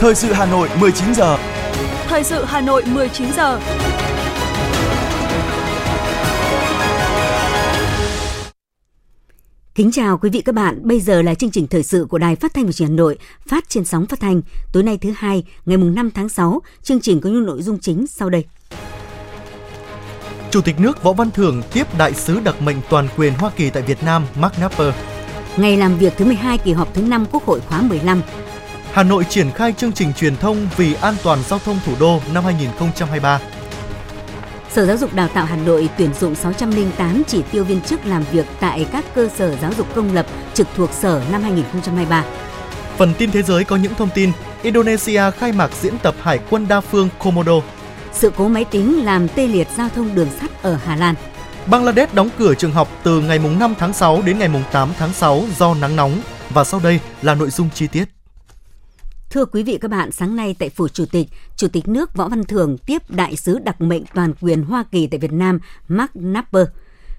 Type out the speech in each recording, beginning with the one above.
Thời sự Hà Nội 19 giờ. Thời sự Hà Nội 19 giờ. Kính chào quý vị các bạn, bây giờ là chương trình thời sự của Đài Phát thanh và Truyền hình Hà Nội, phát trên sóng phát thanh. Tối nay thứ hai, ngày 5 tháng 6, chương trình có những nội dung chính sau đây. Chủ tịch nước Võ Văn Thưởng tiếp đại sứ đặc mệnh toàn quyền Hoa Kỳ tại Việt Nam Mark Napper. Ngày làm việc thứ 12 kỳ họp thứ 5 Quốc hội khóa 15. Hà Nội triển khai chương trình truyền thông vì an toàn giao thông thủ đô năm 2023. Sở Giáo dục Đào tạo Hà Nội tuyển dụng 608 chỉ tiêu viên chức làm việc tại các cơ sở giáo dục công lập trực thuộc sở năm 2023. Phần tin thế giới có những thông tin: Indonesia khai mạc diễn tập hải quân đa phương Komodo. Sự cố máy tính làm tê liệt giao thông đường sắt ở Hà Lan. Bangladesh đóng cửa trường học từ ngày 5 tháng 6 đến ngày 8 tháng 6 do nắng nóng. Và sau đây là nội dung chi tiết. Thưa quý vị các bạn, sáng nay tại Phủ Chủ tịch nước Võ Văn Thưởng tiếp đại sứ đặc mệnh toàn quyền Hoa Kỳ tại Việt Nam Mark Napper.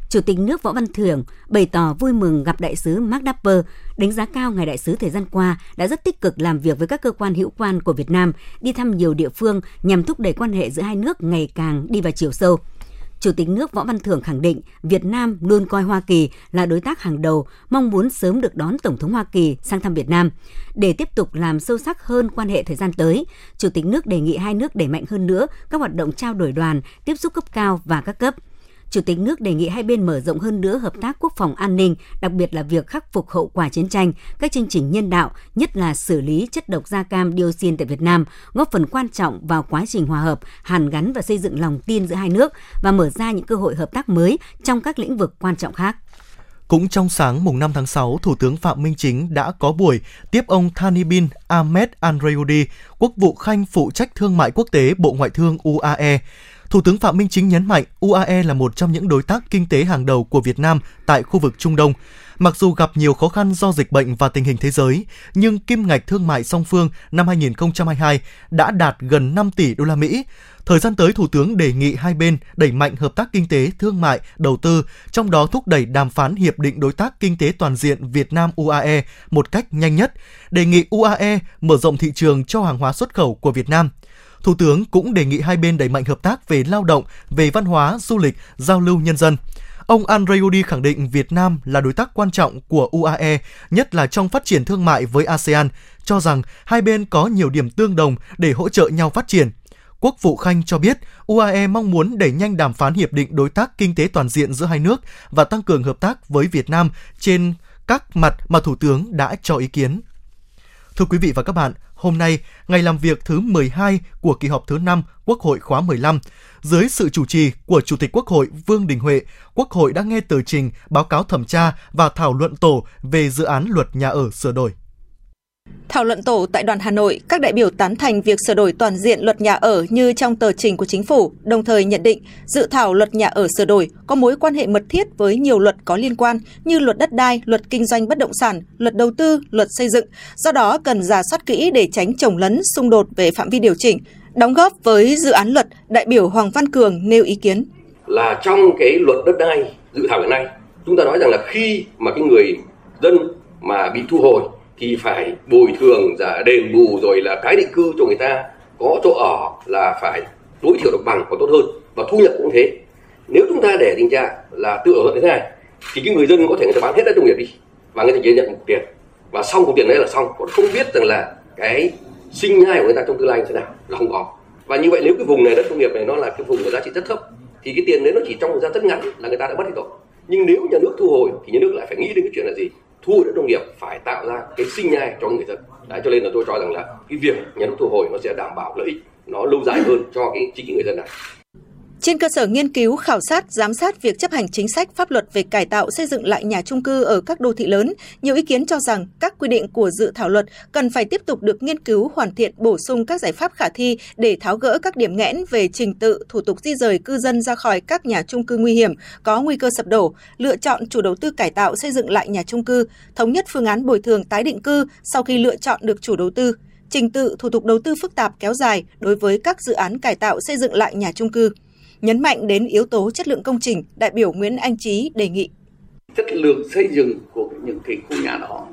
Chủ tịch nước Võ Văn Thưởng bày tỏ vui mừng gặp đại sứ Mark Napper, đánh giá cao ngài đại sứ thời gian qua đã rất tích cực làm việc với các cơ quan hữu quan của Việt Nam, đi thăm nhiều địa phương nhằm thúc đẩy quan hệ giữa hai nước ngày càng đi vào chiều sâu. Chủ tịch nước Võ Văn Thưởng khẳng định Việt Nam luôn coi Hoa Kỳ là đối tác hàng đầu, mong muốn sớm được đón Tổng thống Hoa Kỳ sang thăm Việt Nam. Để tiếp tục làm sâu sắc hơn quan hệ thời gian tới, Chủ tịch nước đề nghị hai nước đẩy mạnh hơn nữa các hoạt động trao đổi đoàn, tiếp xúc cấp cao và các cấp. Chủ tịch nước đề nghị hai bên mở rộng hơn nữa hợp tác quốc phòng an ninh, đặc biệt là việc khắc phục hậu quả chiến tranh, các chương trình nhân đạo, nhất là xử lý chất độc da cam dioxin tại Việt Nam, góp phần quan trọng vào quá trình hòa hợp, hàn gắn và xây dựng lòng tin giữa hai nước và mở ra những cơ hội hợp tác mới trong các lĩnh vực quan trọng khác. Cũng trong sáng mùng 5 tháng 6, Thủ tướng Phạm Minh Chính đã có buổi tiếp ông Thani bin Ahmed Andreyudi, Quốc vụ Khanh phụ trách thương mại quốc tế Bộ Ngoại thương UAE. Thủ tướng Phạm Minh Chính nhấn mạnh UAE là một trong những đối tác kinh tế hàng đầu của Việt Nam tại khu vực Trung Đông. Mặc dù gặp nhiều khó khăn do dịch bệnh và tình hình thế giới, nhưng kim ngạch thương mại song phương năm 2022 đã đạt gần 5 tỷ đô la Mỹ. Thời gian tới, Thủ tướng đề nghị hai bên đẩy mạnh hợp tác kinh tế, thương mại, đầu tư, trong đó thúc đẩy đàm phán Hiệp định Đối tác Kinh tế Toàn diện Việt Nam-UAE một cách nhanh nhất, đề nghị UAE mở rộng thị trường cho hàng hóa xuất khẩu của Việt Nam. Thủ tướng cũng đề nghị hai bên đẩy mạnh hợp tác về lao động, về văn hóa, du lịch, giao lưu nhân dân. Ông Andreyudi khẳng định Việt Nam là đối tác quan trọng của UAE, nhất là trong phát triển thương mại với ASEAN, cho rằng hai bên có nhiều điểm tương đồng để hỗ trợ nhau phát triển. Quốc vụ Khanh cho biết UAE mong muốn đẩy nhanh đàm phán Hiệp định Đối tác Kinh tế Toàn diện giữa hai nước và tăng cường hợp tác với Việt Nam trên các mặt mà Thủ tướng đã cho ý kiến. Thưa quý vị và các bạn, hôm nay, ngày làm việc thứ 12 của kỳ họp thứ 5 Quốc hội khóa 15, dưới sự chủ trì của Chủ tịch Quốc hội Vương Đình Huệ, Quốc hội đã nghe tờ trình báo cáo thẩm tra và thảo luận tổ về dự án luật nhà ở sửa đổi. Thảo luận tổ tại đoàn Hà Nội, các đại biểu tán thành việc sửa đổi toàn diện luật nhà ở như trong tờ trình của chính phủ, đồng thời nhận định dự thảo luật nhà ở sửa đổi có mối quan hệ mật thiết với nhiều luật có liên quan như luật đất đai, luật kinh doanh bất động sản, luật đầu tư, luật xây dựng. Do đó, cần rà soát kỹ để tránh chồng lấn, xung đột về phạm vi điều chỉnh. Đóng góp với dự án luật, đại biểu Hoàng Văn Cường nêu ý kiến. Là trong cái luật đất đai dự thảo hiện nay, chúng ta nói rằng là khi mà cái người dân mà bị thu hồi, thì phải bồi thường, đền bù rồi là tái định cư cho người ta có chỗ ở là phải tối thiểu được bằng và tốt hơn, và thu nhập cũng thế. Nếu chúng ta để tình trạng là tự ở thế này thì cái người dân có thể người ta bán hết đất nông nghiệp đi và người ta chỉ nhận một tiền và xong một tiền đấy là xong, còn không biết rằng là cái sinh nhai của người ta trong tương lai như thế nào là không có. Và như vậy nếu cái vùng này đất nông nghiệp này nó là cái vùng có giá trị rất thấp thì cái tiền đấy nó chỉ trong một thời gian rất ngắn là người ta đã mất đi rồi. Nhưng nếu nhà nước thu hồi thì nhà nước lại phải nghĩ đến cái chuyện là gì? Thu hồi đất nông nghiệp phải tạo ra cái sinh nhai cho người dân. Đấy, cho nên là tôi cho rằng là cái việc nhà nước thu hồi nó sẽ đảm bảo lợi ích nó lâu dài hơn cho cái chính người dân này. Trên cơ sở nghiên cứu, khảo sát, giám sát việc chấp hành chính sách pháp luật về cải tạo xây dựng lại nhà chung cư ở các đô thị lớn, nhiều ý kiến cho rằng các quy định của dự thảo luật cần phải tiếp tục được nghiên cứu, hoàn thiện, bổ sung các giải pháp khả thi để tháo gỡ các điểm nghẽn về trình tự, thủ tục di dời cư dân ra khỏi các nhà chung cư nguy hiểm, có nguy cơ sập đổ, lựa chọn chủ đầu tư cải tạo xây dựng lại nhà chung cư, thống nhất phương án bồi thường tái định cư sau khi lựa chọn được chủ đầu tư. Trình tự, thủ tục đầu tư phức tạp kéo dài đối với các dự án cải tạo xây dựng lại nhà chung cư. Nhấn mạnh đến yếu tố chất lượng công trình, đại biểu Nguyễn Anh Trí đề nghị. Chất lượng xây dựng của những cái khu nhà đó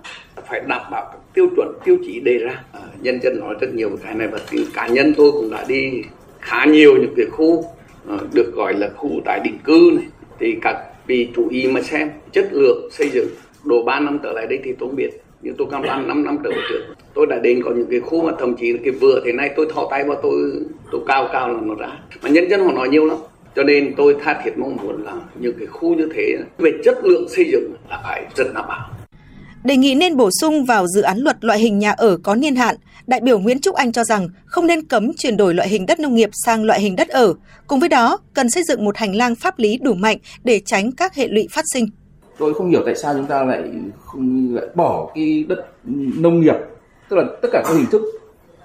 phải đảm bảo các tiêu chuẩn, tiêu chí đề ra. nhân dân nói rất nhiều cái này, và cá nhân tôi cũng đã đi khá nhiều những cái khu được gọi là khu tái định cư này, thì các vị chú ý mà xem chất lượng xây dựng độ 3 năm trở lại đây thì tôi không biết, nhưng tôi cam đoan 5 năm trở về trước tôi đã đến có những cái khu mà thậm chí cái vừa thế này tôi thò tay vào tôi cao là nó ra, mà nhân dân họ nói nhiều lắm. Cho nên tôi tha thiết mong muốn là những cái khu như thế về chất lượng xây dựng là phải rất đảm bảo. Đề nghị nên bổ sung vào dự án luật loại hình nhà ở có niên hạn, đại biểu Nguyễn Trúc Anh cho rằng không nên cấm chuyển đổi loại hình đất nông nghiệp sang loại hình đất ở. Cùng với đó, cần xây dựng một hành lang pháp lý đủ mạnh để tránh các hệ lụy phát sinh. Tôi không hiểu tại sao chúng ta lại bỏ cái đất nông nghiệp, tức là tất cả các hình thức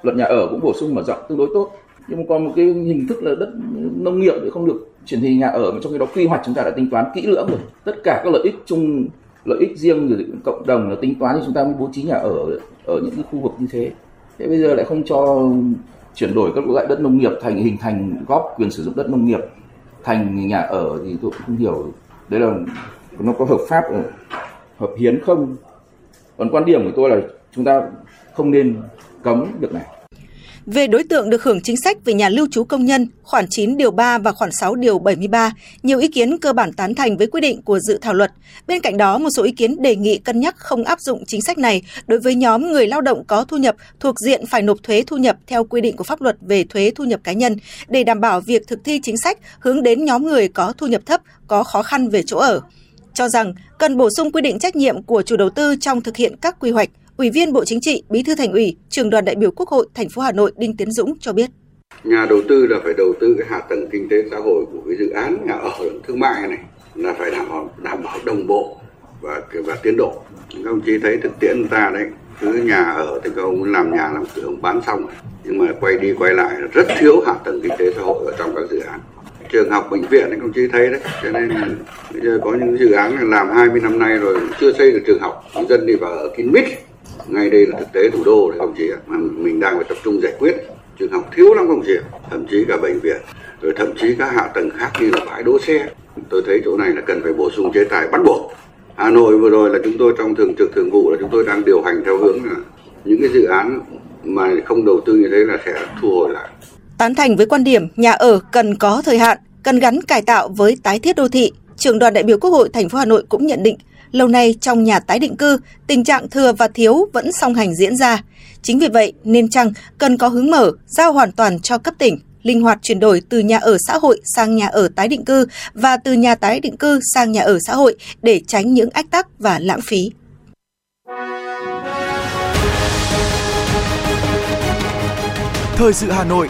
luật nhà ở cũng bổ sung mở rộng tương đối tốt. Nhưng mà còn một cái hình thức là đất nông nghiệp thì không được chuyển thành nhà ở, mà trong khi đó quy hoạch chúng ta đã tính toán kỹ lưỡng rồi. Tất cả các lợi ích chung, lợi ích riêng rồi cộng đồng là tính toán thì chúng ta mới bố trí nhà ở những cái khu vực như thế. Thế bây giờ lại không cho chuyển đổi các loại đất nông nghiệp hình thành góp quyền sử dụng đất nông nghiệp thành nhà ở thì tôi cũng không hiểu đấy là nó có hợp pháp hợp hiến không. Còn quan điểm của tôi là chúng ta không nên cấm việc này. Về đối tượng được hưởng chính sách về nhà lưu trú công nhân, khoản 9 điều 3 và khoản 6 điều 73, nhiều ý kiến cơ bản tán thành với quy định của dự thảo luật. Bên cạnh đó, một số ý kiến đề nghị cân nhắc không áp dụng chính sách này đối với nhóm người lao động có thu nhập thuộc diện phải nộp thuế thu nhập theo quy định của pháp luật về thuế thu nhập cá nhân, để đảm bảo việc thực thi chính sách hướng đến nhóm người có thu nhập thấp, có khó khăn về chỗ ở. Cho rằng cần bổ sung quy định trách nhiệm của chủ đầu tư trong thực hiện các quy hoạch. Ủy viên Bộ Chính trị, Bí thư Thành ủy, Trưởng đoàn đại biểu Quốc hội thành phố Hà Nội Đinh Tiến Dũng cho biết: nhà đầu tư là phải đầu tư cái hạ tầng kinh tế xã hội của cái dự án nhà ở thương mại này là phải đảm bảo đồng bộ và tiến độ. Các ông chí thấy thực tiễn ta đấy, cứ nhà ở thì các ông làm nhà làm cửa ông bán xong rồi, nhưng mà quay đi quay lại là rất thiếu hạ tầng kinh tế xã hội ở trong các dự án. Trường học, bệnh viện các ông chí thấy đấy, cho nên bây giờ có những dự án làm 20 năm nay rồi chưa xây được trường học, dân đi vào ở kín mít. Ngay đây là thực tế thủ đô đấy không chị ạ, mà mình đang phải tập trung giải quyết. Trường học thiếu lắm không chị ạ, thậm chí cả bệnh viện, rồi thậm chí các hạ tầng khác như là bãi đỗ xe. Tôi thấy chỗ này là cần phải bổ sung chế tài bắt buộc. Hà Nội vừa rồi là chúng tôi trong thường trực thường vụ là chúng tôi đang điều hành theo hướng là những cái dự án mà không đầu tư như thế là sẽ thu hồi lại. Tán thành với quan điểm nhà ở cần có thời hạn, cần gắn cải tạo với tái thiết đô thị, Trưởng đoàn đại biểu Quốc hội thành phố Hà Nội cũng nhận định lâu nay trong nhà tái định cư, tình trạng thừa và thiếu vẫn song hành diễn ra. Chính vì vậy, nên chăng cần có hướng mở, giao hoàn toàn cho cấp tỉnh, linh hoạt chuyển đổi từ nhà ở xã hội sang nhà ở tái định cư và từ nhà tái định cư sang nhà ở xã hội để tránh những ách tắc và lãng phí. Thời sự Hà Nội,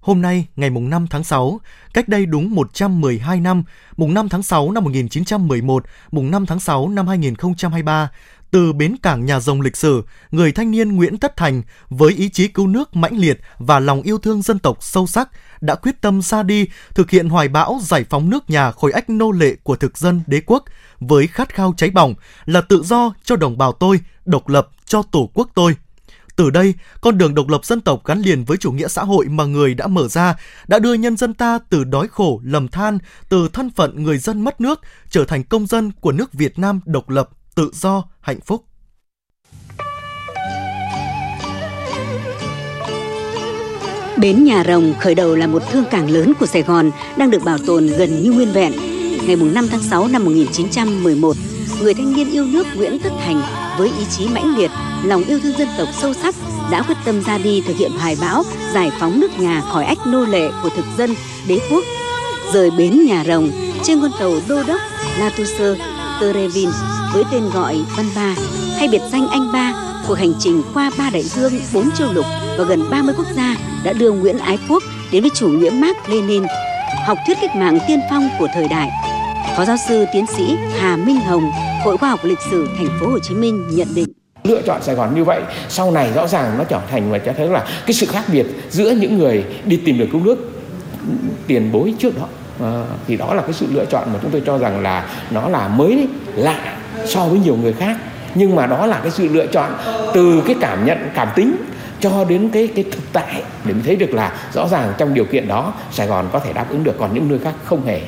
hôm nay ngày mùng 5 tháng 6, cách đây đúng 112 năm, mùng 5 tháng 6 năm 1911, mùng 5 tháng 6 năm 2023, từ bến cảng Nhà Rồng lịch sử, người thanh niên Nguyễn Tất Thành với ý chí cứu nước mãnh liệt và lòng yêu thương dân tộc sâu sắc đã quyết tâm ra đi thực hiện hoài bão giải phóng nước nhà khỏi ách nô lệ của thực dân đế quốc với khát khao cháy bỏng là tự do cho đồng bào tôi, độc lập cho tổ quốc tôi. Từ đây, con đường độc lập dân tộc gắn liền với chủ nghĩa xã hội mà người đã mở ra đã đưa nhân dân ta từ đói khổ, lầm than, từ thân phận người dân mất nước trở thành công dân của nước Việt Nam độc lập, tự do, hạnh phúc. Bến Nhà Rồng khởi đầu là một thương cảng lớn của Sài Gòn đang được bảo tồn gần như nguyên vẹn. Ngày 5 tháng 6 năm 1911, người thanh niên yêu nước Nguyễn Tất Thành với ý chí mãnh liệt, lòng yêu thương dân tộc sâu sắc đã quyết tâm ra đi thực hiện hoài bão giải phóng nước nhà khỏi ách nô lệ của thực dân đế quốc. Rời bến Nhà Rồng trên con tàu đô đốc Latouche-Tréville với tên gọi Văn Ba hay biệt danh Anh Ba, cuộc hành trình qua 3 đại dương, 4 châu lục và gần 30 quốc gia đã đưa Nguyễn Ái Quốc đến với chủ nghĩa Mark, Lê Ninh, học thuyết cách mạng tiên phong của thời đại. Phó giáo sư tiến sĩ Hà Minh Hồng, Hội Khoa học Lịch sử Thành phố Hồ Chí Minh nhận định: lựa chọn Sài Gòn như vậy sau này rõ ràng nó trở thành và cho thấy là cái sự khác biệt giữa những người đi tìm đường cứu nước tiền bối trước đó Thì đó là cái sự lựa chọn mà chúng tôi cho rằng là nó là mới lạ so với nhiều người khác, nhưng mà đó là cái sự lựa chọn từ cái cảm nhận, cảm tính cho đến cái thực tại để mình thấy được là rõ ràng trong điều kiện đó Sài Gòn có thể đáp ứng được, còn những nơi khác không hề.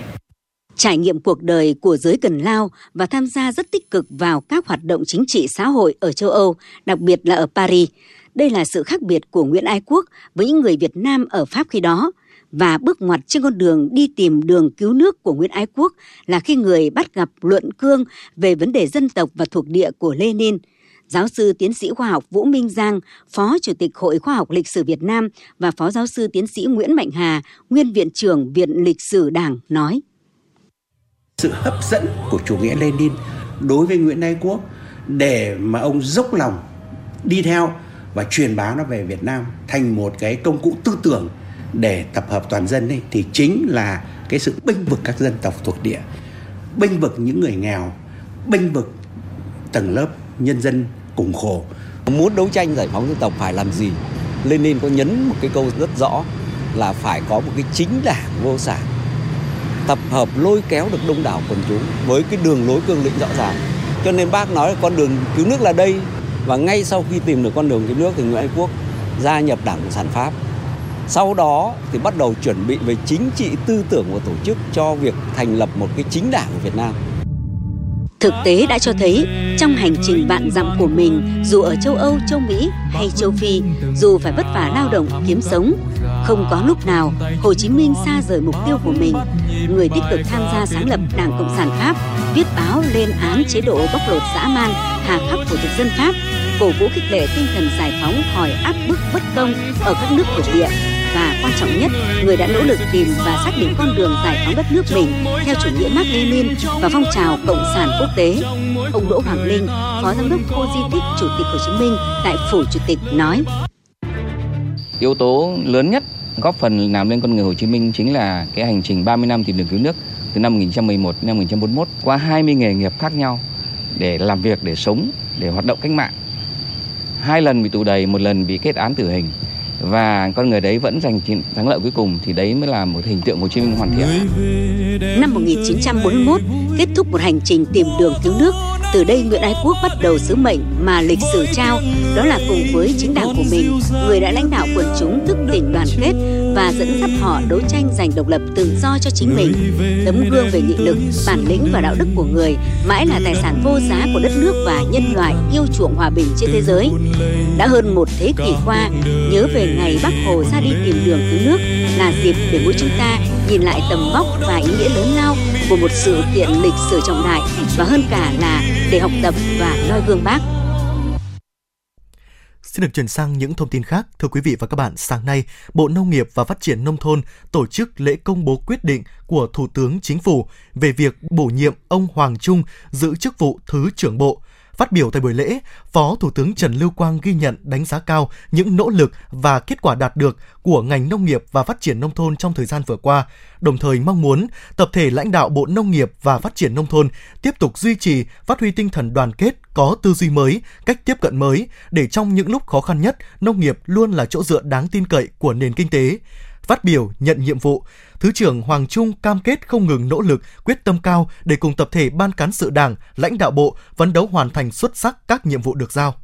Trải nghiệm cuộc đời của giới Cần Lao và tham gia rất tích cực vào các hoạt động chính trị xã hội ở châu Âu, đặc biệt là ở Paris. Đây là sự khác biệt của Nguyễn Ái Quốc với những người Việt Nam ở Pháp khi đó. Và bước ngoặt trên con đường đi tìm đường cứu nước của Nguyễn Ái Quốc là khi người bắt gặp luận cương về vấn đề dân tộc và thuộc địa của Lê Ninh. Giáo sư tiến sĩ khoa học Vũ Minh Giang, Phó Chủ tịch Hội Khoa học Lịch sử Việt Nam và Phó Giáo sư tiến sĩ Nguyễn Mạnh Hà, Nguyên Viện trưởng Viện Lịch sử Đảng nói. Sự hấp dẫn của chủ nghĩa Lenin đối với Nguyễn Ái Quốc để mà ông dốc lòng đi theo và truyền bá nó về Việt Nam thành một cái công cụ tư tưởng để tập hợp toàn dân ấy, thì chính là cái sự bênh vực các dân tộc thuộc địa, bênh vực những người nghèo, bênh vực tầng lớp nhân dân cùng khổ. Muốn đấu tranh giải phóng dân tộc phải làm gì? Lenin có nhấn một cái câu rất rõ là phải có một cái chính đảng vô sản, tập hợp lôi kéo được đông đảo quần chúng với cái đường lối cương lĩnh rõ ràng. Cho nên bác nói là con đường cứu nước là đây. Và ngay sau khi tìm được con đường cứu nước thì Nguyễn Ái Quốc gia nhập Đảng Cộng sản Pháp. Sau đó thì bắt đầu chuẩn bị về chính trị tư tưởng của tổ chức cho việc thành lập một cái chính đảng của Việt Nam. Thực tế đã cho thấy trong hành trình vạn dặm của mình, dù ở châu Âu, châu Mỹ hay châu Phi, dù phải vất vả lao động kiếm sống, không có lúc nào Hồ Chí Minh xa rời mục tiêu của mình. Người tích cực tham gia sáng lập Đảng Cộng sản Pháp, viết báo lên án chế độ bóc lột dã man, hà khắc của thực dân Pháp, cổ vũ khích lệ tinh thần giải phóng khỏi áp bức bất công ở các nước thuộc địa. Và quan trọng nhất, người đã nỗ lực tìm và xác định con đường giải phóng đất nước mình theo chủ nghĩa Mác Lênin và phong trào cộng sản quốc tế. Ông Đỗ Hoàng Linh, Phó Giám đốc Khu di tích Chủ tịch Hồ Chí Minh tại Phủ Chủ tịch nói. Yếu tố lớn nhất góp phần làm nên con người Hồ Chí Minh chính là cái hành trình 30 năm tìm đường cứu nước từ năm 1911 đến năm 1941 qua 20 nghề nghiệp khác nhau để làm việc, để sống, để hoạt động cách mạng. 2 lần bị tù đầy, 1 lần bị kết án tử hình. Và con người đấy vẫn giành thắng lợi cuối cùng, thì đấy mới là một hình tượng Hồ Chí Minh hoàn thiện. Năm 1941 kết thúc một hành trình tìm đường cứu nước. Từ đây Nguyễn Ái Quốc bắt đầu sứ mệnh mà lịch sử trao, đó là cùng với chính đảng của mình, người đã lãnh đạo quần chúng thức tỉnh đoàn kết và dẫn dắt họ đấu tranh giành độc lập tự do cho chính mình. Tấm gương về nghị lực, bản lĩnh và đạo đức của người mãi là tài sản vô giá của đất nước và nhân loại yêu chuộng hòa bình trên thế giới. Đã hơn 1 thế kỷ qua, nhớ về ngày Bác Hồ ra đi tìm đường cứu nước là dịp để mỗi chúng ta nhìn lại tầm vóc và ý nghĩa lớn lao của một sự kiện lịch sử trọng đại, và hơn cả là để học tập và noi gương Bác. Xin được chuyển sang những thông tin khác. Thưa quý vị và các bạn, sáng nay, Bộ Nông nghiệp và Phát triển Nông thôn tổ chức lễ công bố quyết định của Thủ tướng Chính phủ về việc bổ nhiệm ông Hoàng Trung giữ chức vụ Thứ trưởng Bộ. Phát biểu tại buổi lễ, Phó Thủ tướng Trần Lưu Quang ghi nhận đánh giá cao những nỗ lực và kết quả đạt được của ngành nông nghiệp và phát triển nông thôn trong thời gian vừa qua, đồng thời mong muốn tập thể lãnh đạo Bộ Nông nghiệp và Phát triển Nông thôn tiếp tục duy trì, phát huy tinh thần đoàn kết, có tư duy mới, cách tiếp cận mới, để trong những lúc khó khăn nhất, nông nghiệp luôn là chỗ dựa đáng tin cậy của nền kinh tế. Phát biểu nhận nhiệm vụ, Thứ trưởng Hoàng Trung cam kết không ngừng nỗ lực, quyết tâm cao để cùng tập thể Ban Cán sự Đảng, lãnh đạo Bộ phấn đấu hoàn thành xuất sắc các nhiệm vụ được giao.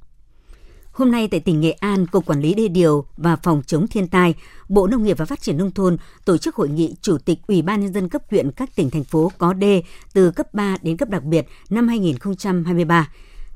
Hôm nay tại tỉnh Nghệ An, Cục Quản lý Đê điều và Phòng chống thiên tai, Bộ Nông nghiệp và Phát triển Nông thôn tổ chức hội nghị Chủ tịch Ủy ban Nhân dân cấp huyện các tỉnh, thành phố có đê từ cấp 3 đến cấp đặc biệt năm 2023.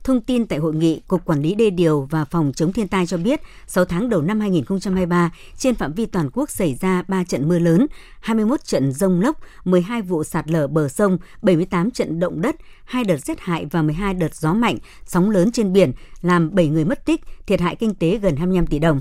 Thông tin tại hội nghị, Cục Quản lý Đê điều và Phòng chống thiên tai cho biết, 6 tháng đầu năm 2023, trên phạm vi toàn quốc xảy ra 3 trận mưa lớn, 21 trận dông lốc, 12 vụ sạt lở bờ sông, 78 trận động đất, 2 đợt rét hại và 12 đợt gió mạnh, sóng lớn trên biển, làm 7 người mất tích, thiệt hại kinh tế gần 25 tỷ đồng.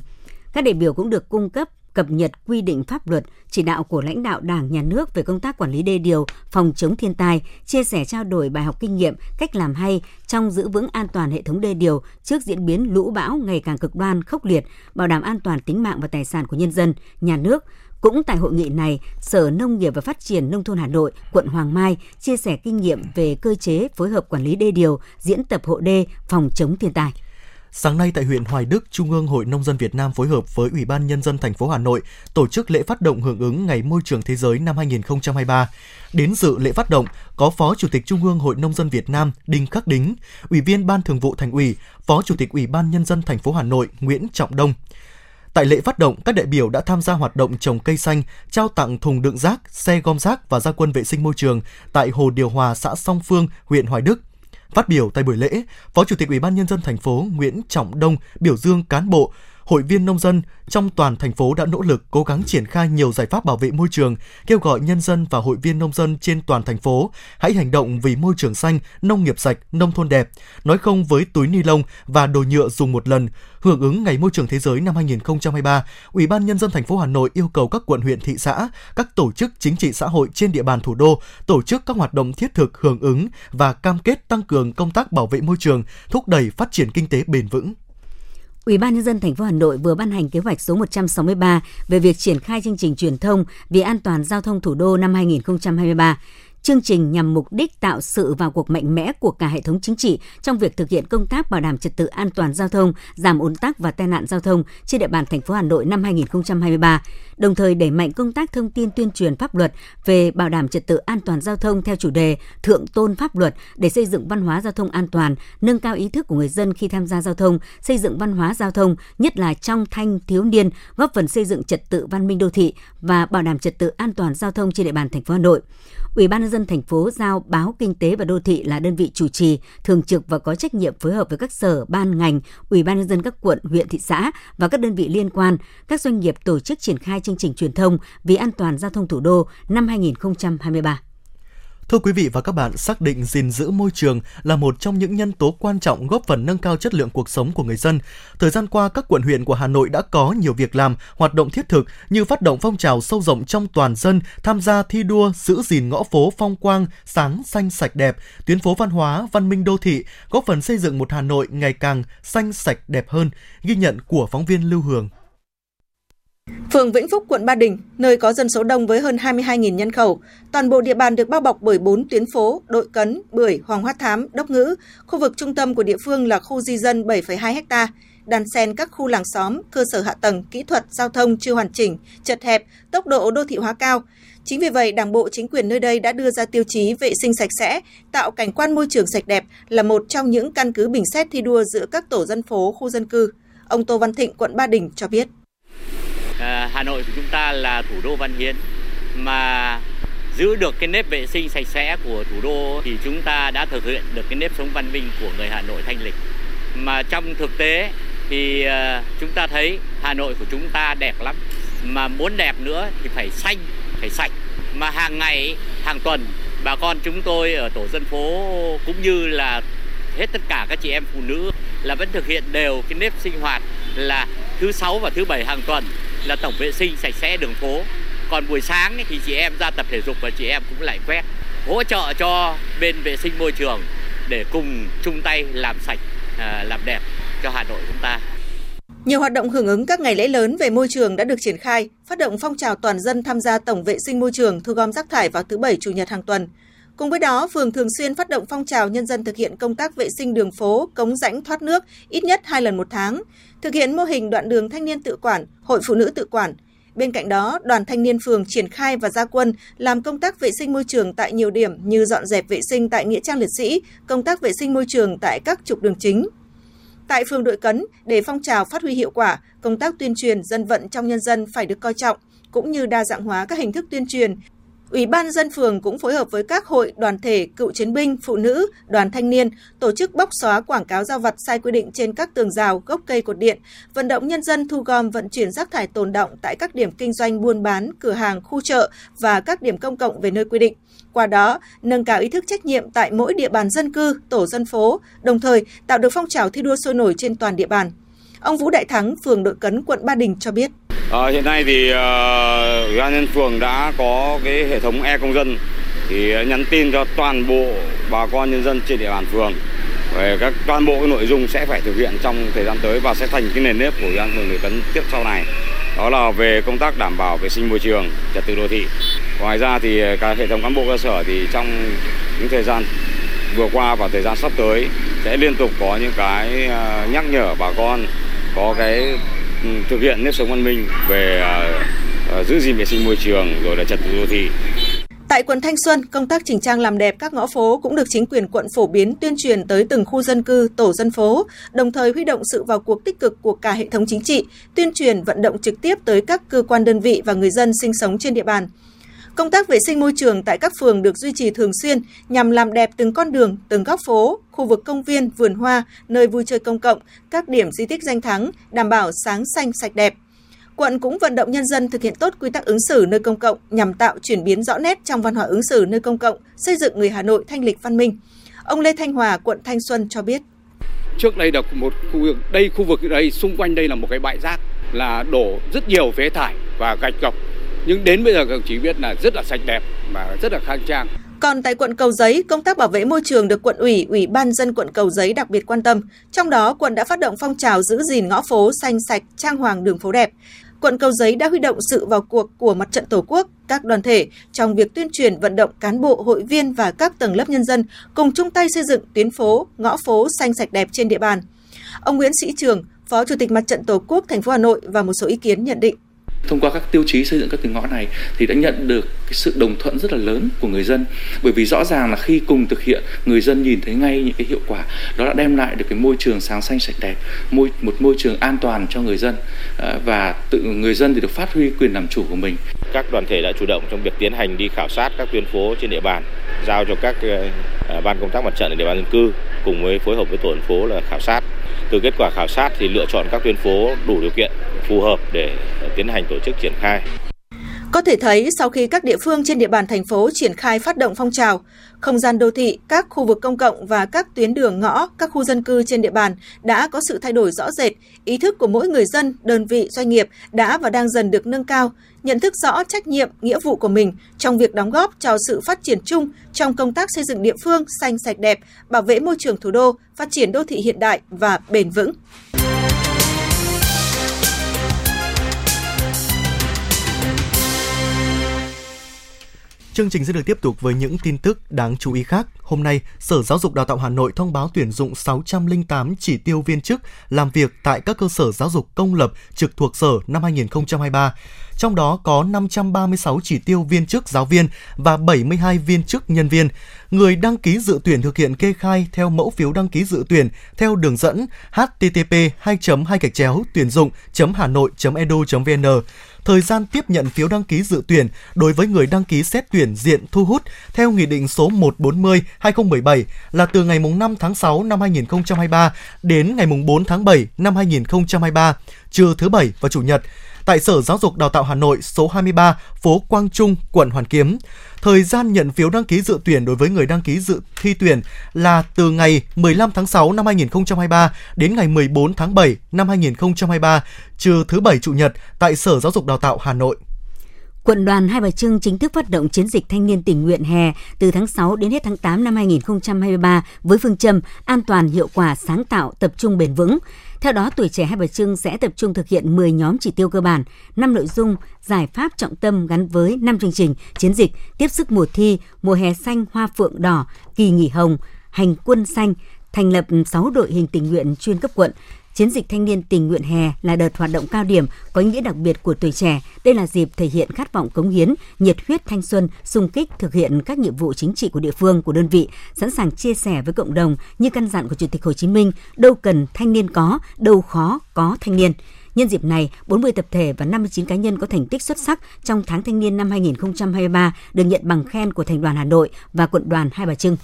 Các đại biểu cũng được cung cấp cập nhật quy định pháp luật, chỉ đạo của lãnh đạo Đảng, Nhà nước về công tác quản lý đê điều, phòng chống thiên tai, chia sẻ trao đổi bài học kinh nghiệm, cách làm hay trong giữ vững an toàn hệ thống đê điều trước diễn biến lũ bão ngày càng cực đoan, khốc liệt, bảo đảm an toàn tính mạng và tài sản của nhân dân, nhà nước. Cũng tại hội nghị này, Sở Nông nghiệp và Phát triển Nông thôn Hà Nội, quận Hoàng Mai chia sẻ kinh nghiệm về cơ chế phối hợp quản lý đê điều, diễn tập hộ đê, phòng chống thiên tai. Sáng nay tại huyện Hoài Đức, Trung ương Hội Nông dân Việt Nam phối hợp với Ủy ban Nhân dân thành phố Hà Nội tổ chức lễ phát động hưởng ứng Ngày Môi trường Thế giới năm 2023. Đến dự lễ phát động có Phó Chủ tịch Trung ương Hội Nông dân Việt Nam Đinh Khắc Đính, Ủy viên Ban Thường vụ Thành ủy, Phó Chủ tịch Ủy ban Nhân dân thành phố Hà Nội Nguyễn Trọng Đông. Tại lễ phát động, các đại biểu đã tham gia hoạt động trồng cây xanh, trao tặng thùng đựng rác, xe gom rác và gia quân vệ sinh môi trường tại Hồ Điều Hòa, xã Song Phương, huyện Hoài Đức. Phát biểu tại buổi lễ, Phó Chủ tịch Ủy ban Nhân dân thành phố Nguyễn Trọng Đông biểu dương cán bộ, hội viên nông dân trong toàn thành phố đã nỗ lực cố gắng triển khai nhiều giải pháp bảo vệ môi trường, kêu gọi nhân dân và hội viên nông dân trên toàn thành phố hãy hành động vì môi trường xanh, nông nghiệp sạch, nông thôn đẹp, nói không với túi ni lông và đồ nhựa dùng một lần. Hưởng ứng Ngày Môi trường Thế giới năm 2023, Ủy ban Nhân dân thành phố Hà Nội yêu cầu các quận, huyện, thị xã, các tổ chức chính trị xã hội trên địa bàn thủ đô tổ chức các hoạt động thiết thực hưởng ứng và cam kết tăng cường công tác bảo vệ môi trường, thúc đẩy phát triển kinh tế bền vững. Ủy ban Nhân dân thành phố Hà Nội vừa ban hành kế hoạch số 163 về việc triển khai chương trình truyền thông về an toàn giao thông thủ đô năm 2023. Chương trình nhằm mục đích tạo sự vào cuộc mạnh mẽ của cả hệ thống chính trị trong việc thực hiện công tác bảo đảm trật tự an toàn giao thông, giảm ùn tắc và tai nạn giao thông trên địa bàn thành phố Hà Nội năm 2023, đồng thời đẩy mạnh công tác thông tin tuyên truyền pháp luật về bảo đảm trật tự an toàn giao thông theo chủ đề Thượng tôn pháp luật để xây dựng văn hóa giao thông an toàn, nâng cao ý thức của người dân khi tham gia giao thông, xây dựng văn hóa giao thông, nhất là trong thanh thiếu niên, góp phần xây dựng trật tự văn minh đô thị và bảo đảm trật tự an toàn giao thông trên địa bàn thành phố Hà Nội. Ủy ban Nhân dân thành phố giao Báo Kinh tế và Đô thị là đơn vị chủ trì, thường trực và có trách nhiệm phối hợp với các sở, ban, ngành, Ủy ban Nhân dân các quận, huyện, thị xã và các đơn vị liên quan, các doanh nghiệp tổ chức triển khai chương trình truyền thông vì an toàn giao thông thủ đô năm 2023. Thưa quý vị và các bạn, xác định gìn giữ môi trường là một trong những nhân tố quan trọng góp phần nâng cao chất lượng cuộc sống của người dân. Thời gian qua, các quận huyện của Hà Nội đã có nhiều việc làm, hoạt động thiết thực như phát động phong trào sâu rộng trong toàn dân, tham gia thi đua giữ gìn ngõ phố phong quang, sáng, xanh, sạch đẹp, tuyến phố văn hóa, văn minh đô thị, góp phần xây dựng một Hà Nội ngày càng xanh, sạch, đẹp hơn. Ghi nhận của phóng viên Lưu Hường. Phường Vĩnh Phúc, quận Ba Đình, nơi có dân số đông với hơn 22.000 nhân khẩu, toàn bộ địa bàn được bao bọc bởi 4 tuyến phố, Đội Cấn, Bưởi, Hoàng Hoa Thám, Đốc Ngữ. Khu vực trung tâm của địa phương là khu di dân 7,2 ha, đan xen các khu làng xóm, cơ sở hạ tầng, kỹ thuật, giao thông chưa hoàn chỉnh, chật hẹp, tốc độ đô thị hóa cao. Chính vì vậy, Đảng bộ, chính quyền nơi đây đã đưa ra tiêu chí vệ sinh sạch sẽ, tạo cảnh quan môi trường sạch đẹp là một trong những căn cứ bình xét thi đua giữa các tổ dân phố, khu dân cư. Ông Tô Văn Thịnh, quận Ba Đình cho biết. Hà Nội của chúng ta là thủ đô văn hiến, mà giữ được cái nếp vệ sinh sạch sẽ của thủ đô thì chúng ta đã thực hiện được cái nếp sống văn minh của người Hà Nội thanh lịch. Mà trong thực tế thì chúng ta thấy Hà Nội của chúng ta đẹp lắm, mà muốn đẹp nữa thì phải xanh, phải sạch. Mà hàng ngày, hàng tuần, bà con chúng tôi ở tổ dân phố cũng như là hết tất cả các chị em phụ nữ là vẫn thực hiện đều cái nếp sinh hoạt là thứ 6 và thứ 7 hàng tuần là tổng vệ sinh sạch sẽ đường phố. Còn buổi sáng thì chị em ra tập thể dục và chị em cũng lại quét, hỗ trợ cho bên vệ sinh môi trường để cùng chung tay làm sạch, làm đẹp cho Hà Nội chúng ta. Nhiều hoạt động hưởng ứng các ngày lễ lớn về môi trường đã được triển khai, phát động phong trào toàn dân tham gia tổng vệ sinh môi trường, thu gom rác thải vào thứ 7, Chủ nhật hàng tuần. Cùng với đó, phường thường xuyên phát động phong trào nhân dân thực hiện công tác vệ sinh đường phố, cống rãnh thoát nước ít nhất 2 lần một tháng, thực hiện mô hình đoạn đường thanh niên tự quản, hội phụ nữ tự quản. Bên cạnh đó, đoàn thanh niên phường triển khai và ra quân làm công tác vệ sinh môi trường tại nhiều điểm như dọn dẹp vệ sinh tại Nghĩa trang Liệt sĩ, công tác vệ sinh môi trường tại các trục đường chính. Tại phường Đội Cấn, để phong trào phát huy hiệu quả, công tác tuyên truyền dân vận trong nhân dân phải được coi trọng, cũng như đa dạng hóa các hình thức tuyên truyền. Ủy ban dân phường cũng phối hợp với các hội, đoàn thể, cựu chiến binh, phụ nữ, đoàn thanh niên tổ chức bóc xóa quảng cáo rao vặt sai quy định trên các tường rào, gốc cây, cột điện, vận động nhân dân thu gom, vận chuyển rác thải tồn đọng tại các điểm kinh doanh buôn bán, cửa hàng, khu chợ và các điểm công cộng về nơi quy định. Qua đó, nâng cao ý thức trách nhiệm tại mỗi địa bàn dân cư, tổ dân phố, đồng thời tạo được phong trào thi đua sôi nổi trên toàn địa bàn. Ông Vũ Đại Thắng, phường Đội Cấn, quận Ba Đình cho biết. Hiện nay thì Ủy ban nhân phường đã có cái hệ thống e-công dân thì nhắn tin cho toàn bộ bà con nhân dân trên địa bàn phường về các toàn bộ cái nội dung sẽ phải thực hiện trong thời gian tới và sẽ thành cái nền nếp của Ủy ban phường Đội Cấn tiếp sau này. Đó là về công tác đảm bảo vệ sinh môi trường, trật tự đô thị. Ngoài ra thì cả hệ thống cán bộ cơ sở thì trong những thời gian vừa qua và thời gian sắp tới sẽ liên tục có những cái nhắc nhở bà con có cái thực hiện nếp sống văn minh về giữ gìn vệ sinh môi trường rồi là trật tự đô thị. Tại quận Thanh Xuân, công tác chỉnh trang làm đẹp các ngõ phố cũng được chính quyền quận phổ biến tuyên truyền tới từng khu dân cư, tổ dân phố, đồng thời huy động sự vào cuộc tích cực của cả hệ thống chính trị, tuyên truyền vận động trực tiếp tới các cơ quan đơn vị và người dân sinh sống trên địa bàn. Công tác vệ sinh môi trường tại các phường được duy trì thường xuyên nhằm làm đẹp từng con đường, từng góc phố, khu vực công viên, vườn hoa, nơi vui chơi công cộng, các điểm di tích danh thắng, đảm bảo sáng xanh sạch đẹp. Quận cũng vận động nhân dân thực hiện tốt quy tắc ứng xử nơi công cộng nhằm tạo chuyển biến rõ nét trong văn hóa ứng xử nơi công cộng, xây dựng người Hà Nội thanh lịch văn minh. Ông Lê Thanh Hòa, quận Thanh Xuân cho biết. Trước đây là một khu vực đây, xung quanh đây là một cái bãi rác, là đổ rất nhiều phế thải và gạch gộc. Nhưng đến bây giờ các đồng chí biết là rất là sạch đẹp và rất là khang trang. Còn tại quận Cầu Giấy, công tác bảo vệ môi trường được quận ủy, ủy ban dân quận Cầu Giấy đặc biệt quan tâm. Trong đó, quận đã phát động phong trào giữ gìn ngõ phố xanh sạch, trang hoàng đường phố đẹp. Quận Cầu Giấy đã huy động sự vào cuộc của Mặt trận Tổ quốc, các đoàn thể trong việc tuyên truyền vận động cán bộ, hội viên và các tầng lớp nhân dân cùng chung tay xây dựng tuyến phố, ngõ phố xanh sạch đẹp trên địa bàn. Ông Nguyễn Sĩ Trường, Phó Chủ tịch Mặt trận Tổ quốc thành phố Hà Nội và một số ý kiến nhận định. Thông qua các tiêu chí xây dựng các cái ngõ này thì đã nhận được cái sự đồng thuận rất là lớn của người dân, bởi vì rõ ràng là khi cùng thực hiện, người dân nhìn thấy ngay những cái hiệu quả đó đã đem lại được cái môi trường sáng xanh sạch đẹp, một môi trường an toàn cho người dân, và tự người dân thì được phát huy quyền làm chủ của mình. Các đoàn thể đã chủ động trong việc tiến hành đi khảo sát các tuyến phố trên địa bàn, giao cho các ban công tác mặt trận ở địa bàn dân cư cùng với phối hợp với tổ dân phố là khảo sát. Từ kết quả khảo sát thì lựa chọn các tuyến phố đủ điều kiện phù hợp để tiến hành tổ chức triển khai. Có thể thấy sau khi các địa phương trên địa bàn thành phố triển khai phát động phong trào, không gian đô thị, các khu vực công cộng và các tuyến đường ngõ, các khu dân cư trên địa bàn đã có sự thay đổi rõ rệt, ý thức của mỗi người dân, đơn vị, doanh nghiệp đã và đang dần được nâng cao, nhận thức rõ trách nhiệm, nghĩa vụ của mình trong việc đóng góp cho sự phát triển chung trong công tác xây dựng địa phương xanh sạch đẹp, bảo vệ môi trường thủ đô, phát triển đô thị hiện đại và bền vững. Chương trình sẽ được tiếp tục với những tin tức đáng chú ý khác. Hôm nay, Sở Giáo dục Đào tạo Hà Nội thông báo tuyển dụng 608 chỉ tiêu viên chức làm việc tại các cơ sở giáo dục công lập trực thuộc Sở năm 2023. Trong đó có 536 chỉ tiêu viên chức giáo viên và 72 viên chức nhân viên. Người đăng ký dự tuyển thực hiện kê khai theo mẫu phiếu đăng ký dự tuyển theo đường dẫn http://tuyển-dụng.hanoi.edu.vn. Thời gian tiếp nhận phiếu đăng ký dự tuyển đối với người đăng ký xét tuyển diện thu hút theo Nghị định số 140/2017 là từ ngày 5 tháng 6 năm 2023 đến ngày 4 tháng 7 năm 2023, trừ thứ Bảy và Chủ nhật. Tại Sở Giáo dục Đào tạo Hà Nội, số 23, phố Quang Trung, quận Hoàn Kiếm. Thời gian nhận phiếu đăng ký dự tuyển đối với người đăng ký dự thi tuyển là từ ngày 15 tháng 6 năm 2023 đến ngày 14 tháng 7 năm 2023, trừ thứ Bảy, Chủ nhật tại Sở Giáo dục Đào tạo Hà Nội. Quận đoàn Hai Bà Trưng chính thức phát động chiến dịch thanh niên tình nguyện hè từ tháng 6 đến hết tháng 8 năm 2023 với phương châm an toàn, hiệu quả, sáng tạo, tập trung bền vững. Theo đó, tuổi trẻ Hai Bà Trưng sẽ tập trung thực hiện 10 nhóm chỉ tiêu cơ bản, 5 nội dung, giải pháp trọng tâm gắn với 5 chương trình, chiến dịch, tiếp sức mùa thi, mùa hè xanh, hoa phượng đỏ, kỳ nghỉ hồng, hành quân xanh, thành lập 6 đội hình tình nguyện chuyên cấp quận. Chiến dịch thanh niên tình nguyện hè là đợt hoạt động cao điểm có ý nghĩa đặc biệt của tuổi trẻ. Đây là dịp thể hiện khát vọng cống hiến, nhiệt huyết thanh xuân, xung kích thực hiện các nhiệm vụ chính trị của địa phương, của đơn vị, sẵn sàng chia sẻ với cộng đồng như căn dặn của Chủ tịch Hồ Chí Minh, đâu cần thanh niên có, đâu khó có thanh niên. Nhân dịp này, 40 tập thể và 59 cá nhân có thành tích xuất sắc trong tháng thanh niên năm 2023 được nhận bằng khen của Thành đoàn Hà Nội và Quận đoàn Hai Bà Trưng.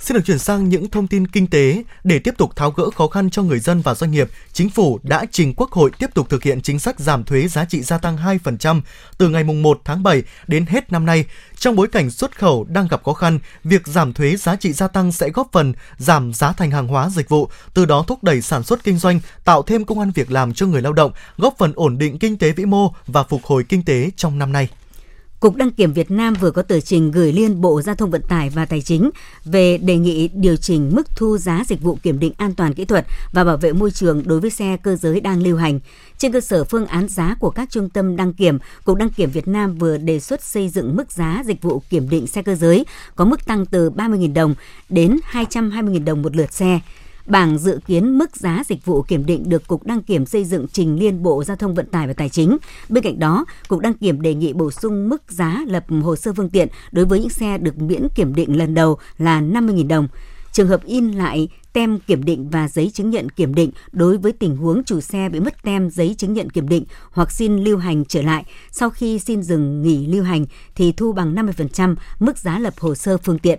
Xin được chuyển sang những thông tin kinh tế. Để tiếp tục tháo gỡ khó khăn cho người dân và doanh nghiệp, Chính phủ đã trình Quốc hội tiếp tục thực hiện chính sách giảm thuế giá trị gia tăng 2% từ ngày 1 tháng 7 đến hết năm nay. Trong bối cảnh xuất khẩu đang gặp khó khăn, việc giảm thuế giá trị gia tăng sẽ góp phần giảm giá thành hàng hóa dịch vụ, từ đó thúc đẩy sản xuất kinh doanh, tạo thêm công ăn việc làm cho người lao động, góp phần ổn định kinh tế vĩ mô và phục hồi kinh tế trong năm nay. Cục Đăng kiểm Việt Nam vừa có tờ trình gửi Liên Bộ Giao thông Vận tải và Tài chính về đề nghị điều chỉnh mức thu giá dịch vụ kiểm định an toàn kỹ thuật và bảo vệ môi trường đối với xe cơ giới đang lưu hành. Trên cơ sở phương án giá của các trung tâm đăng kiểm, Cục Đăng kiểm Việt Nam vừa đề xuất xây dựng mức giá dịch vụ kiểm định xe cơ giới có mức tăng từ 30.000 đồng đến 220.000 đồng một lượt xe. Bảng dự kiến mức giá dịch vụ kiểm định được Cục Đăng kiểm xây dựng trình Liên Bộ Giao thông Vận tải và Tài chính. Bên cạnh đó, Cục Đăng kiểm đề nghị bổ sung mức giá lập hồ sơ phương tiện đối với những xe được miễn kiểm định lần đầu là 50.000 đồng. Trường hợp in lại tem kiểm định và giấy chứng nhận kiểm định đối với tình huống chủ xe bị mất tem giấy chứng nhận kiểm định hoặc xin lưu hành trở lại, sau khi xin dừng nghỉ lưu hành thì thu bằng 50% mức giá lập hồ sơ phương tiện.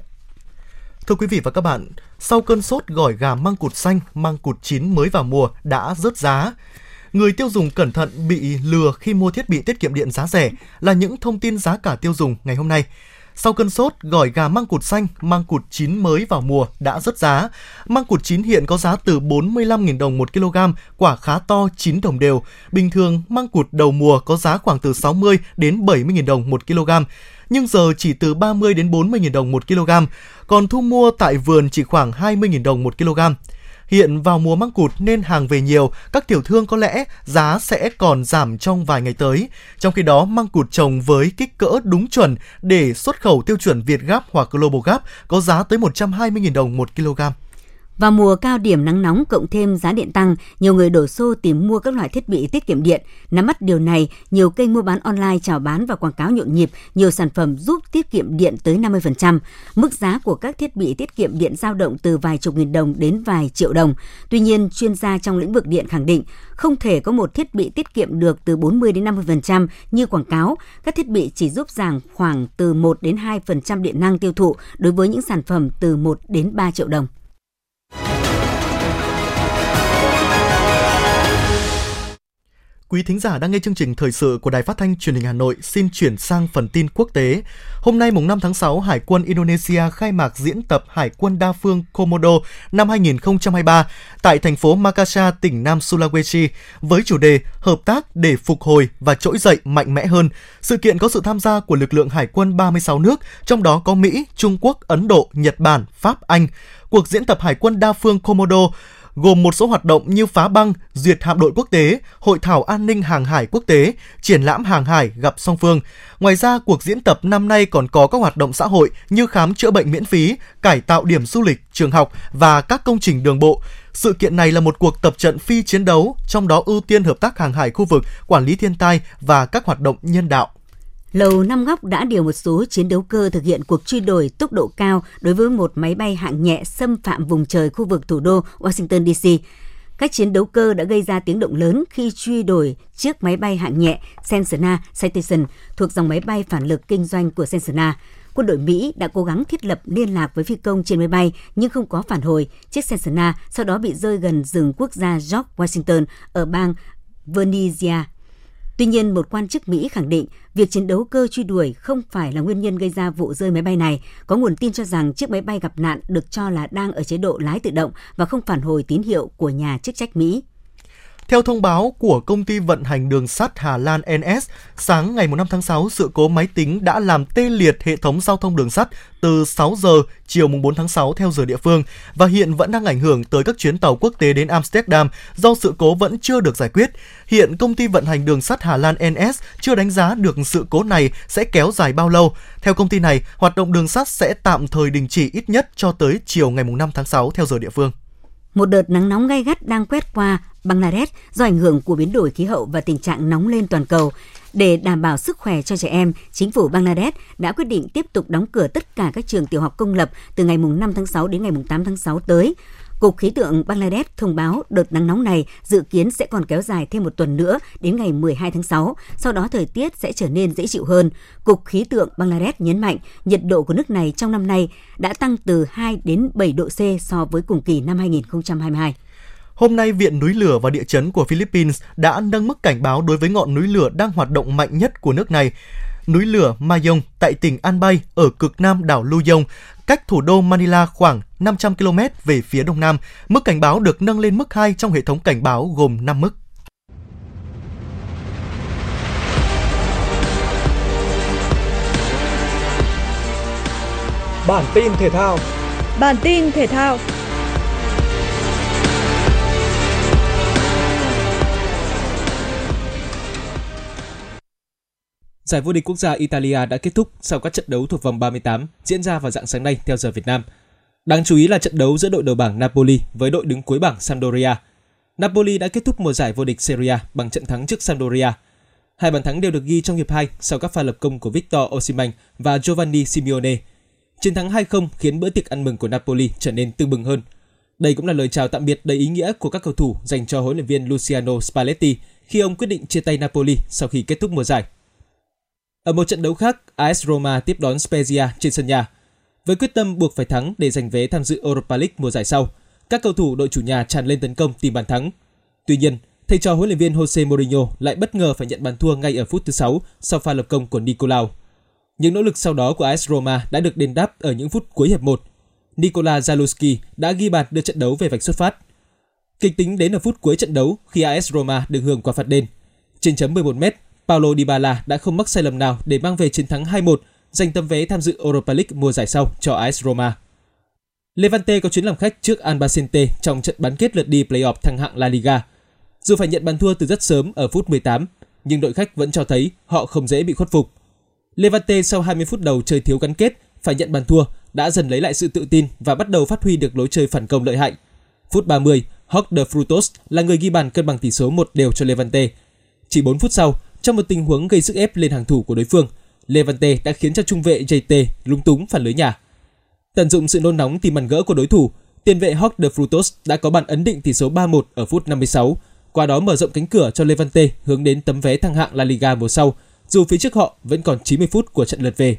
Thưa quý vị và các bạn, sau cơn sốt gỏi gà măng cụt xanh, măng cụt chín mới vào mùa đã rớt giá. Người tiêu dùng cẩn thận bị lừa khi mua thiết bị tiết kiệm điện giá rẻ là những thông tin giá cả tiêu dùng ngày hôm nay. Sau cơn sốt gỏi gà măng cụt xanh, măng cụt chín mới vào mùa đã rớt giá. Măng cụt chín hiện có giá từ 45.000 đồng 1 kg, quả khá to, chín đồng đều. Bình thường, măng cụt đầu mùa có giá khoảng từ 60 đến 70.000 đồng 1 kg. Nhưng giờ chỉ từ 30 đến 40.000 đồng 1 kg, còn thu mua tại vườn chỉ khoảng 20.000 đồng 1 kg. Hiện vào mùa măng cụt nên hàng về nhiều, các tiểu thương có lẽ giá sẽ còn giảm trong vài ngày tới. Trong khi đó, măng cụt trồng với kích cỡ đúng chuẩn để xuất khẩu tiêu chuẩn VietGAP hoặc GlobalGAP có giá tới 120.000 đồng 1 kg. Vào mùa cao điểm nắng nóng cộng thêm giá điện tăng, nhiều người đổ xô tìm mua các loại thiết bị tiết kiệm điện. Nắm bắt điều này, nhiều kênh mua bán online chào bán và quảng cáo nhộn nhịp nhiều sản phẩm giúp tiết kiệm điện tới 50%. Mức giá của các thiết bị tiết kiệm điện dao động từ vài chục nghìn đồng đến vài triệu đồng. Tuy nhiên, chuyên gia trong lĩnh vực điện khẳng định không thể có một thiết bị tiết kiệm được từ 40 đến 50% như quảng cáo. Các thiết bị chỉ giúp giảm khoảng từ 1 đến 2% điện năng tiêu thụ đối với những sản phẩm từ 1 đến 3 triệu đồng. Quý thính giả đang nghe chương trình thời sự của Đài Phát thanh Truyền hình Hà Nội, xin chuyển sang phần tin quốc tế. Hôm nay mùng 5 tháng 6, Hải quân Indonesia khai mạc diễn tập Hải quân đa phương Komodo năm 2023 tại thành phố Makassar, tỉnh Nam Sulawesi với chủ đề Hợp tác để phục hồi và trỗi dậy mạnh mẽ hơn. Sự kiện có sự tham gia của lực lượng hải quân 36 nước, trong đó có Mỹ, Trung Quốc, Ấn Độ, Nhật Bản, Pháp, Anh. Cuộc diễn tập Hải quân đa phương Komodo gồm một số hoạt động như phá băng, duyệt hạm đội quốc tế, hội thảo an ninh hàng hải quốc tế, triển lãm hàng hải gặp song phương. Ngoài ra, cuộc diễn tập năm nay còn có các hoạt động xã hội như khám chữa bệnh miễn phí, cải tạo điểm du lịch, trường học và các công trình đường bộ. Sự kiện này là một cuộc tập trận phi chiến đấu, trong đó ưu tiên hợp tác hàng hải khu vực, quản lý thiên tai và các hoạt động nhân đạo. Lầu Năm Góc đã điều một số chiến đấu cơ thực hiện cuộc truy đuổi tốc độ cao đối với một máy bay hạng nhẹ xâm phạm vùng trời khu vực thủ đô Washington DC. Các chiến đấu cơ đã gây ra tiếng động lớn khi truy đuổi chiếc máy bay hạng nhẹ Sensena Citation thuộc dòng máy bay phản lực kinh doanh của Sensena. Quân đội Mỹ đã cố gắng thiết lập liên lạc với phi công trên máy bay nhưng không có phản hồi. Chiếc Sensena sau đó bị rơi gần rừng quốc gia George Washington ở bang Virginia. Tuy nhiên, một quan chức Mỹ khẳng định việc chiến đấu cơ truy đuổi không phải là nguyên nhân gây ra vụ rơi máy bay này. Có nguồn tin cho rằng chiếc máy bay gặp nạn được cho là đang ở chế độ lái tự động và không phản hồi tín hiệu của nhà chức trách Mỹ. Theo thông báo của công ty vận hành đường sắt Hà Lan NS, sáng ngày 5 tháng 6, sự cố máy tính đã làm tê liệt hệ thống giao thông đường sắt từ 6 giờ chiều 4 tháng 6 theo giờ địa phương và hiện vẫn đang ảnh hưởng tới các chuyến tàu quốc tế đến Amsterdam do sự cố vẫn chưa được giải quyết. Hiện công ty vận hành đường sắt Hà Lan NS chưa đánh giá được sự cố này sẽ kéo dài bao lâu. Theo công ty này, hoạt động đường sắt sẽ tạm thời đình chỉ ít nhất cho tới chiều ngày 5 tháng 6 theo giờ địa phương. Một đợt nắng nóng gay gắt đang quét qua Bangladesh do ảnh hưởng của biến đổi khí hậu và tình trạng nóng lên toàn cầu. Để đảm bảo sức khỏe cho trẻ em, chính phủ Bangladesh đã quyết định tiếp tục đóng cửa tất cả các trường tiểu học công lập từ ngày 5 tháng 6 đến ngày 8 tháng 6 tới. Cục Khí tượng Bangladesh thông báo đợt nắng nóng này dự kiến sẽ còn kéo dài thêm một tuần nữa đến ngày 12 tháng 6, sau đó thời tiết sẽ trở nên dễ chịu hơn. Cục Khí tượng Bangladesh nhấn mạnh nhiệt độ của nước này trong năm nay đã tăng từ 2 đến 7 độ C so với cùng kỳ năm 2022. Hôm nay, Viện Núi lửa và Địa chấn của Philippines đã nâng mức cảnh báo đối với ngọn núi lửa đang hoạt động mạnh nhất của nước này. Núi lửa Mayong tại tỉnh Albay ở cực nam đảo Luzon, cách thủ đô Manila khoảng 500 km về phía đông nam. Mức cảnh báo được nâng lên mức 2 trong hệ thống cảnh báo gồm 5 mức. Bản tin thể thao. Giải vô địch quốc gia Italia đã kết thúc sau các trận đấu thuộc vòng 38 diễn ra vào rạng sáng nay theo giờ Việt Nam. Đáng chú ý là trận đấu giữa đội đầu bảng Napoli với đội đứng cuối bảng Sampdoria. Napoli đã kết thúc mùa giải vô địch Serie A bằng trận thắng trước Sampdoria. Hai bàn thắng đều được ghi trong hiệp 2 sau các pha lập công của Victor Osimhen và Giovanni Simeone. Chiến thắng 2-0 khiến bữa tiệc ăn mừng của Napoli trở nên tưng bừng hơn. Đây cũng là lời chào tạm biệt đầy ý nghĩa của các cầu thủ dành cho huấn luyện viên Luciano Spalletti khi ông quyết định chia tay Napoli sau khi kết thúc mùa giải. Ở một trận đấu khác, AS Roma tiếp đón Spezia trên sân nhà. Với quyết tâm buộc phải thắng để giành vé tham dự Europa League mùa giải sau, các cầu thủ đội chủ nhà tràn lên tấn công tìm bàn thắng. Tuy nhiên, thầy trò huấn luyện viên Jose Mourinho lại bất ngờ phải nhận bàn thua ngay ở phút thứ 6 sau pha lập công của Nicolao. Những nỗ lực sau đó của AS Roma đã được đền đáp ở những phút cuối hiệp 1. Nikola Zalewski đã ghi bàn đưa trận đấu về vạch xuất phát. Kịch tính đến ở phút cuối trận đấu khi AS Roma được hưởng quả phạt đền. Trên chấm 11m, Paulo Dybala đã không mắc sai lầm nào để mang về chiến thắng 2-1, giành tấm vé tham dự Europa League mùa giải sau cho AS Roma. Levante có chuyến làm khách trước Albacete trong trận bán kết lượt đi play-off thăng hạng La Liga. Dù phải nhận bàn thua từ rất sớm ở phút 18, nhưng đội khách vẫn cho thấy họ không dễ bị khuất phục. Levante sau 20 phút đầu chơi thiếu gắn kết, phải nhận bàn thua, đã dần lấy lại sự tự tin và bắt đầu phát huy được lối chơi phản công lợi hại. Phút 30, Jorge de Frutos là người ghi bàn cân bằng tỷ số 1-1 cho Levante. Chỉ 4 phút sau, trong một tình huống gây sức ép lên hàng thủ của đối phương, Levante đã khiến cho trung vệ JT lúng túng phản lưới nhà. Tận dụng sự nôn nóng tìm bàn gỡ của đối thủ, tiền vệ Jorge de Frutos đã có bàn ấn định tỷ số 3-1 ở phút 56, qua đó mở rộng cánh cửa cho Levante hướng đến tấm vé thăng hạng La Liga mùa sau, dù phía trước họ vẫn còn 90 phút của trận lượt về.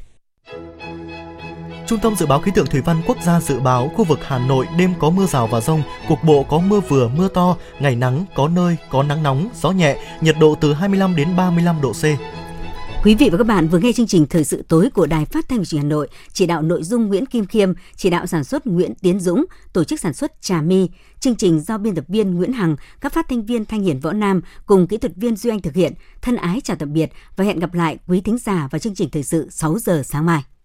Trung tâm Dự báo Khí tượng Thủy văn Quốc gia dự báo khu vực Hà Nội đêm có mưa rào và dông, cục bộ có mưa vừa mưa to, ngày nắng, có nơi có nắng nóng, gió nhẹ, nhiệt độ từ 25 đến 35 độ C. Quý vị và các bạn vừa nghe chương trình Thời sự tối của Đài Phát thanh và Truyền hình Hà Nội, chỉ đạo nội dung Nguyễn Kim Khiêm, chỉ đạo sản xuất Nguyễn Tiến Dũng, tổ chức sản xuất Trà My, chương trình do biên tập viên Nguyễn Hằng, các phát thanh viên Thanh Hiền, Võ Nam cùng kỹ thuật viên Duy Anh thực hiện. Thân ái chào tạm biệt và hẹn gặp lại quý thính giả vào chương trình Thời sự 6 giờ sáng mai.